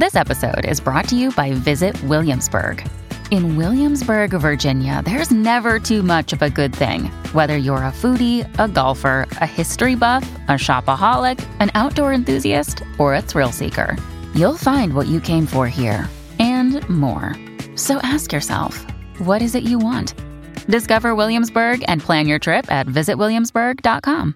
This episode is brought to you by Visit Williamsburg. In Williamsburg, Virginia, there's never too much of a good thing. Whether you're a foodie, a golfer, a history buff, a shopaholic, an outdoor enthusiast, or a thrill seeker, you'll find what you came for here and more. So ask yourself, what is it you want? Discover Williamsburg and plan your trip at visitwilliamsburg.com.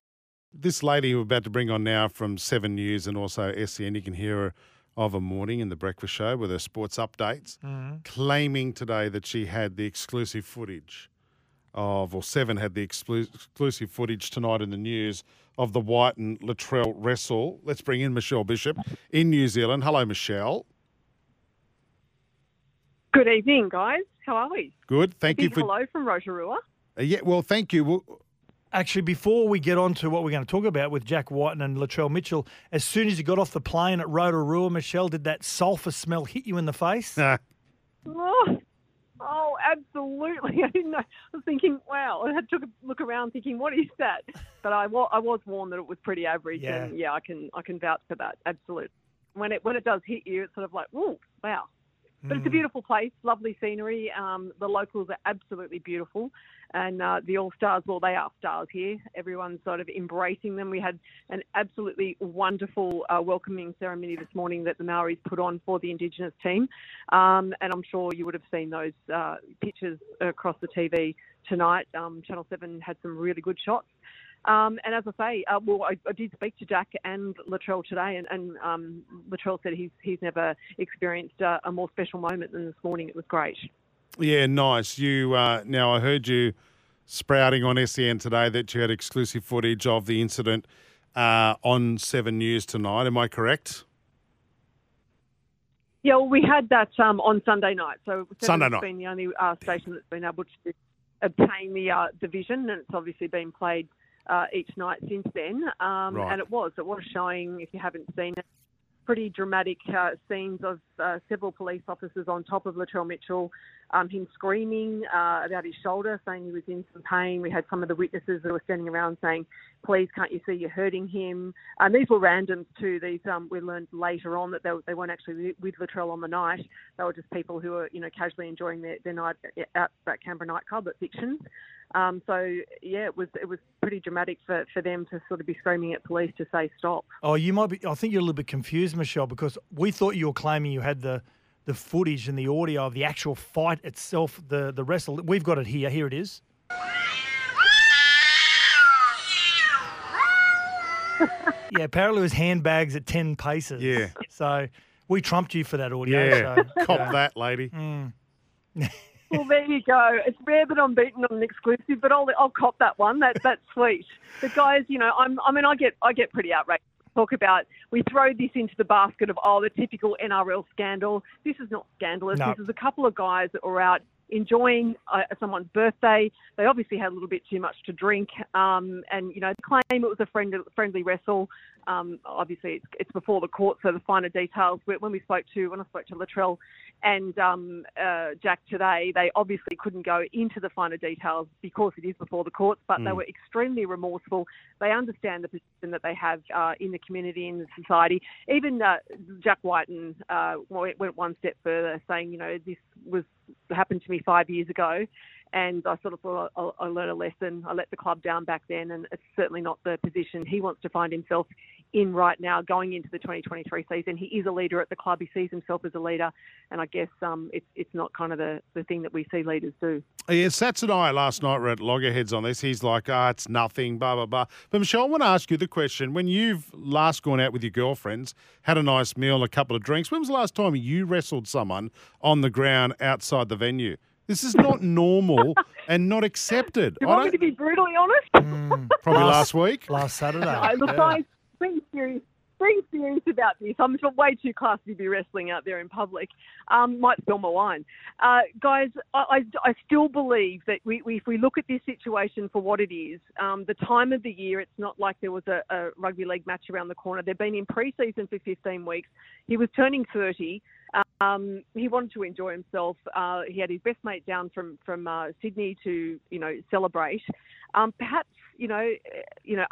This lady we're about to bring on now from 7 News and also SCN, you can hear her of a morning in the breakfast show with her sports updates, claiming today that she had the exclusive footage of, or Seven had the exclusive footage tonight in the news of the Wighton Latrell wrestle. Let's bring in Michelle Bishop in New Zealand. Hello, Michelle. Good evening, guys. How are we? Good. Thank you for... Hello from Rotorua. Yeah, well, thank you. Actually, before we get on to what we're going to talk about with Jack Wighton and Latrell Mitchell, as soon as you got off the plane at Rotorua, Michelle, did that sulphur smell hit you in the face? Oh, absolutely. I didn't know. I was thinking, wow. I took a look around thinking, what is that? But I was warned that it was pretty average. Yeah. And, yeah, I can vouch for that. Absolutely. When it does hit you, it's sort of like, ooh, wow. But it's a beautiful place, lovely scenery. The locals are absolutely beautiful. And the All-Stars, well, they are stars here. Everyone's sort of embracing them. We had an absolutely wonderful welcoming ceremony this morning that the Maoris put on for the Indigenous team. And I'm sure you would have seen those pictures across the TV tonight. Channel 7 had some really good shots. And as I say, I did speak to Jack and Latrell today, and Latrell said he's never experienced a more special moment than this morning. It was great. Yeah, nice. You now I heard you sprouting on SEN today that you had exclusive footage of the incident on 7 News tonight. Am I correct? Yeah, well, we had that on Sunday night. So 7's been the only station that's been able to obtain the vision, and it's obviously been played each night since then. Right. And it was showing, if you haven't seen it, pretty dramatic scenes of several police officers on top of Latrell Mitchell, him screaming about his shoulder, saying he was in some pain. We had some of the witnesses that were standing around saying, please, can't you see you're hurting him? And these were randoms too. These we learned later on that they weren't actually with Latrell on the night. They were just people who were, casually enjoying their night out at Canberra nightclub at Fiction. So, yeah, it was pretty dramatic for them to sort of be screaming at police to say stop. Oh, you might be – I think you're a little bit confused, Michelle, because we thought you were claiming you had the footage and the audio of the actual fight itself, the wrestle. We've got it here. Here it is. Yeah, apparently it was handbags at 10 paces. Yeah. So we trumped you for that audio. Yeah, so, cop that, lady. Well, there you go. It's rare that I'm beaten on an exclusive, but I'll cop that one. That's sweet. But guys, I get pretty outraged. Talk about, we throw this into the basket of the typical NRL scandal. This is not scandalous. No. This is a couple of guys that were out enjoying someone's birthday. They obviously had a little bit too much to drink, and they claim it was a friendly wrestle. Obviously, it's before the court, so the finer details. But when I spoke to Latrell and Jack today, they obviously couldn't go into the finer details because it is before the courts. But they were extremely remorseful. They understand the position that they have in the community, in the society. Even Jack Wighton went one step further, saying, this happened to me 5 years ago, and I sort of thought I learned a lesson. I let the club down back then, and it's certainly not the position he wants to find himself in right now going into the 2023 season. He is a leader at the club. He sees himself as a leader, and I guess it's not kind of the thing that we see leaders do. Yeah, Sats and I last night were at loggerheads on this. He's like, it's nothing, blah, blah, blah. But Michelle, I want to ask you the question. When you've last gone out with your girlfriends, had a nice meal, a couple of drinks, when was the last time you wrestled someone on the ground outside the venue? This is not normal and not accepted. Do you want me to be brutally honest? Probably last week. Last Saturday. No, look, guys, being serious about this. I'm way too classy to be wrestling out there in public. Might spill my wine. Guys, I still believe that if we look at this situation for what it is, the time of the year, it's not like there was a rugby league match around the corner. They've been in pre-season for 15 weeks. He was turning 30. He wanted to enjoy himself. He had his best mate down from Sydney to, celebrate. Perhaps,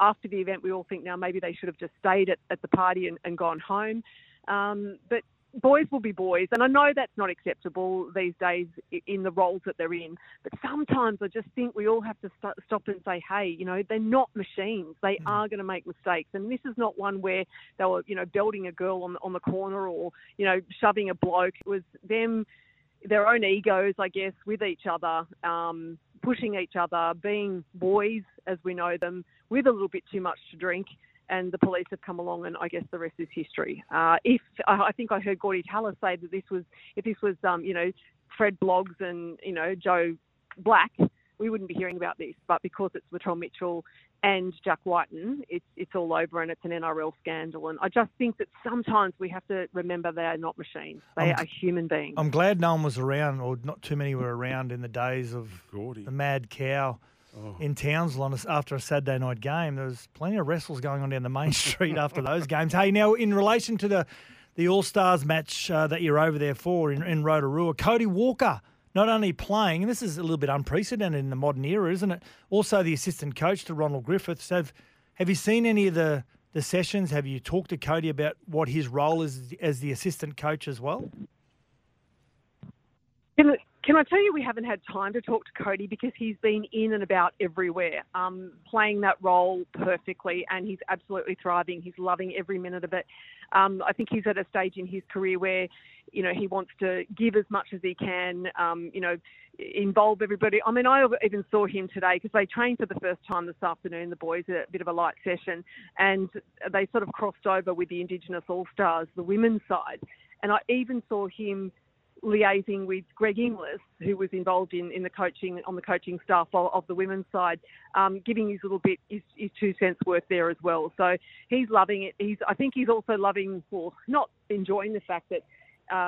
after the event, we all think now maybe they should have just stayed at the party and gone home. But boys will be boys. And I know that's not acceptable these days in the roles that they're in. But sometimes I just think we all have to stop and say, hey, you know, they're not machines. They are going to make mistakes. And this is not one where they were, you know, belting a girl on the corner or, you know, shoving a bloke. It was them, their own egos, I guess, with each other, pushing each other, being boys as we know them, with a little bit too much to drink. And the police have come along, and I guess the rest is history. I think I heard Gordy Tallis say that if this was you know, Fred Bloggs and, you know, Joe Black, we wouldn't be hearing about this. But because it's Latrell Mitchell and Jack Wighton, it's all over, and it's an NRL scandal. And I just think that sometimes we have to remember they are not machines; they are human beings. I'm glad no one was around, or not too many were around in the days of Gordy, the mad cow. Oh. In Townsville after a Saturday night game. There was plenty of wrestles going on down the main street after those games. Hey, now in relation to the All-Stars match that you're over there for in Rotorua, Cody Walker not only playing, and this is a little bit unprecedented in the modern era, isn't it? Also the assistant coach to Ronald Griffiths. Have you seen any of the sessions? Have you talked to Cody about what his role is as the assistant coach as well? Can I tell you, we haven't had time to talk to Cody because he's been in and about everywhere, playing that role perfectly, and he's absolutely thriving. He's loving every minute of it. I think he's at a stage in his career where, you know, he wants to give as much as he can, you know, involve everybody. I mean, I even saw him today because they trained for the first time this afternoon, the boys, a bit of a light session, and they sort of crossed over with the Indigenous All-Stars, the women's side. And I even saw him liaising with Greg Inglis, who was involved in the coaching, on the coaching staff of the women's side, giving his little bit, his 2 cents worth there as well. So he's loving it. I think he's also loving, well, not enjoying the fact that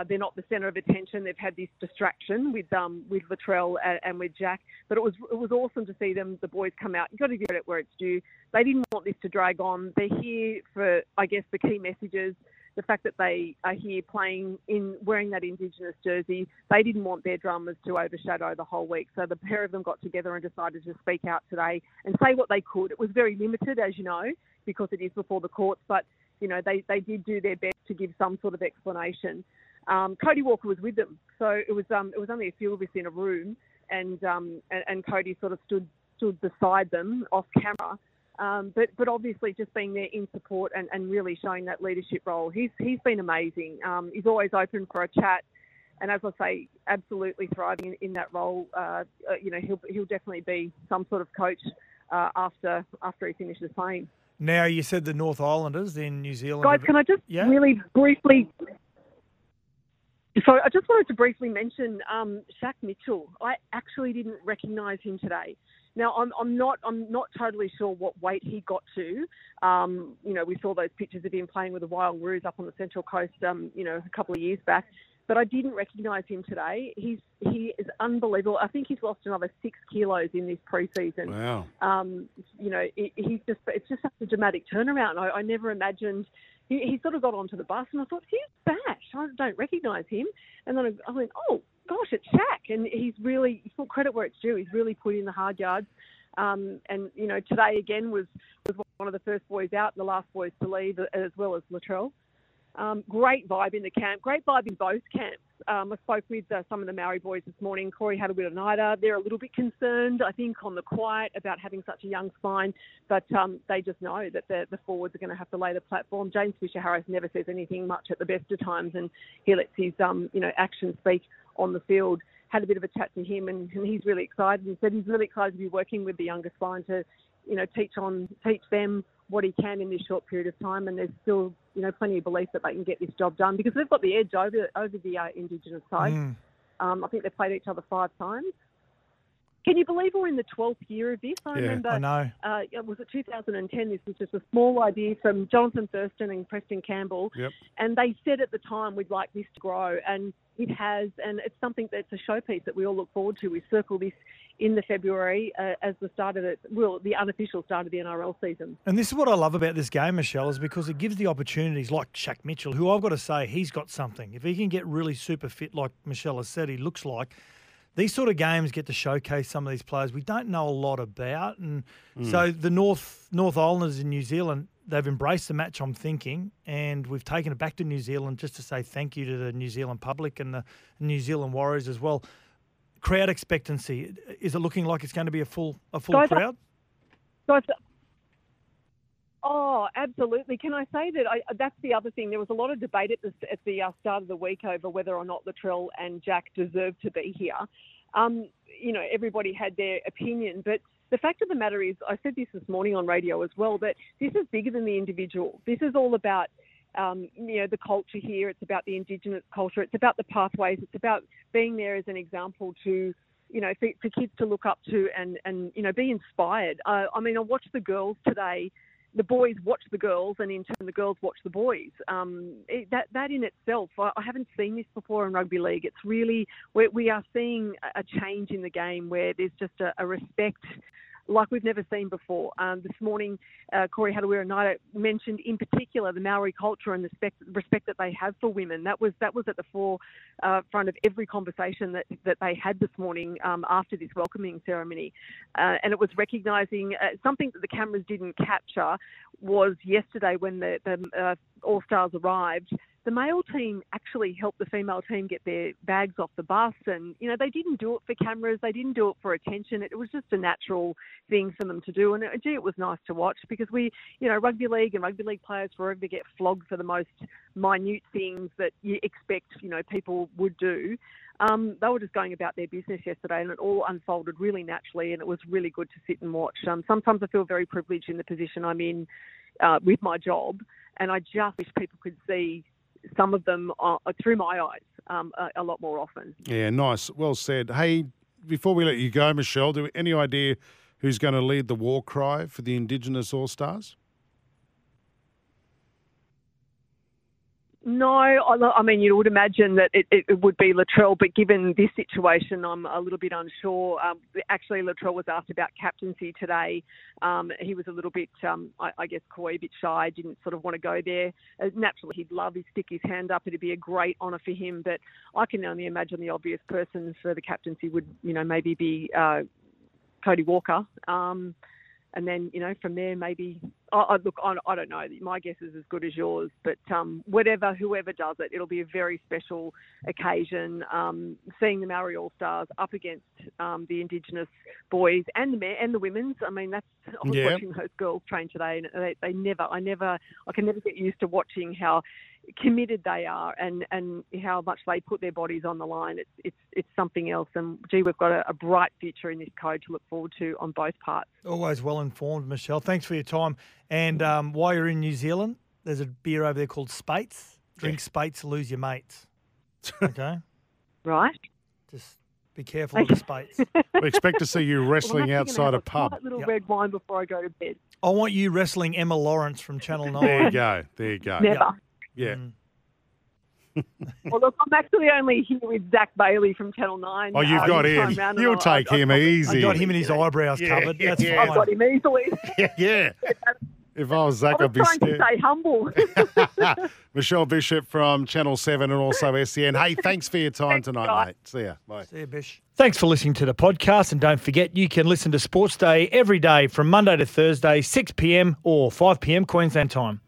they're not the centre of attention. They've had this distraction with Latrell and with Jack, but it was awesome to see them, the boys, come out. You've got to give it where it's due. They didn't want this to drag on. They're here for, I guess, the key messages. The fact that they are here playing in wearing that Indigenous jersey, they didn't want their dramas to overshadow the whole week. So the pair of them got together and decided to speak out today and say what they could. It was very limited, as you know, because it is before the courts, but, you know, they did do their best to give some sort of explanation. Cody Walker was with them. So it was only a few of us in a room, and Cody sort of stood beside them off camera. But obviously just being there in support and really showing that leadership role. He's been amazing. He's always open for a chat. And as I say, absolutely thriving in that role. You know, he'll definitely be some sort of coach after he finishes playing. Now, you said the North Islanders in New Zealand. Guys, can I just really briefly... So I just wanted to briefly mention Shaq Mitchell. I actually didn't recognise him today. Now, I'm not totally sure what weight he got to. You know, we saw those pictures of him playing with the Wild Roos up on the Central Coast, you know, a couple of years back. But I didn't recognise him today. He is unbelievable. I think he's lost another 6 kilos in this preseason. Wow. You know, it's just such a dramatic turnaround. I never imagined. He sort of got onto the bus and I thought, he's bash. I don't recognise him. And then I went, oh, gosh, it's Shaq. And he's really, full credit where it's due, he's really put in the hard yards. And, you know, today again was one of the first boys out and the last boys to leave, as well as Latrell. Great vibe in the camp, great vibe in both camps. I spoke with some of the Maori boys this morning. Corey Hadawira, they're a little bit concerned, I think, on the quiet about having such a young spine, but they just know that the forwards are going to have to lay the platform. James Fisher-Harris never says anything much at the best of times, and he lets his you know, action speak on the field. Had a bit of a chat to him, and he's really excited. He said he's really excited to be working with the younger spine to, you know, teach them what he can in this short period of time, and there's still, you know, plenty of belief that they can get this job done because they've got the edge over the Indigenous side. Mm. I think they've played each other 5 times. Can you believe we're in the 12th year of this? I remember. I know. Was it 2010? This was just a small idea from Jonathan Thurston and Preston Campbell. Yep. And they said at the time, we'd like this to grow. And it has. And it's something that's a showpiece that we all look forward to. We circle this in the February as the start of the unofficial start of the NRL season. And this is what I love about this game, Michelle, is because it gives the opportunities like Shaq Mitchell, who I've got to say, he's got something. If he can get really super fit, like Michelle has said, he looks like, these sort of games get to showcase some of these players we don't know a lot about. And so the North Islanders in New Zealand, They've embraced the match-on thinking, and we've taken it back to New Zealand just to say thank you to the New Zealand public and the New Zealand Warriors as well. Crowd expectancy, is it looking like it's going to be a full guys, crowd? Guys, oh, absolutely. Can I say that that's the other thing? There was a lot of debate at the start of the week over whether or not Latrell and Jack deserved to be here. Everybody had their opinion, but the fact of the matter is, I said this this morning on radio as well, that this is bigger than the individual. This is all about, the culture here. It's about the Indigenous culture. It's about the pathways. It's about being there as an example to, for kids to look up to and be inspired. I watched the girls today. The boys watch the girls, and in turn, the girls watch the boys. That in itself, I haven't seen this before in rugby league. It's really, we are seeing a change in the game where there's just a respect like we've never seen before. This morning, Corey Hadawira and I mentioned in particular the Maori culture and the respect that they have for women. That was at the forefront of every conversation that they had this morning after this welcoming ceremony. And it was recognising something that the cameras didn't capture was yesterday when the All-Stars arrived. The male team actually helped the female team get their bags off the bus, and they didn't do it for cameras, they didn't do it for attention. It was just a natural thing for them to do, and it was nice to watch because we, rugby league and rugby league players forever get flogged for the most minute things that you expect, people would do. They were just going about their business yesterday, and it all unfolded really naturally, and it was really good to sit and watch. Sometimes I feel very privileged in the position I'm in with my job, and I just wish people could see some of them are through my eyes a lot more often. Yeah, nice. Well said. Hey, before we let you go, Michelle, do we any idea who's going to lead the war cry for the Indigenous All-Stars? No, you would imagine that it would be Latrell, but given this situation, I'm a little bit unsure. Actually, Latrell was asked about captaincy today. He was a little bit, coy, a bit shy, didn't sort of want to go there. Naturally, he'd love to stick his hand up. It'd be a great honour for him, but I can only imagine the obvious person for the captaincy would, maybe be Cody Walker. And then, from there, maybe I don't know. My guess is as good as yours. But whoever does it, it'll be a very special occasion. Seeing the Maori All-Stars up against the Indigenous boys and the women's. I was watching those girls train today, and I can never get used to watching how committed they are and how much they put their bodies on the line. It's something else, and we've got a bright future in this code to look forward to on both parts. Always well informed, Michelle. Thanks for your time. And while you're in New Zealand, there's a beer over there called Spates. Drink Spates, lose your mates. Okay? Right. Just be careful of the Spates. We expect to see you wrestling outside a pub. A little red wine before I go to bed. I want you wrestling Emma Lawrence from Channel 9. There you go. Never. Yep. Yeah. Well, look, I'm actually only here with Zach Bailey from Channel 9. Oh, you've got him. You'll take him easy. I got him and his eyebrows covered. That's fine. I've got him easily. Yeah. If I was Zach, I'd be scared. I'm trying to stay humble. Michelle Bishop from Channel 7 and also SCN. Hey, thanks for your time tonight, mate. See ya. Bye. See ya, Bish. Thanks for listening to the podcast. And don't forget, you can listen to Sports Day every day from Monday to Thursday, 6 p.m. or 5 p.m. Queensland time.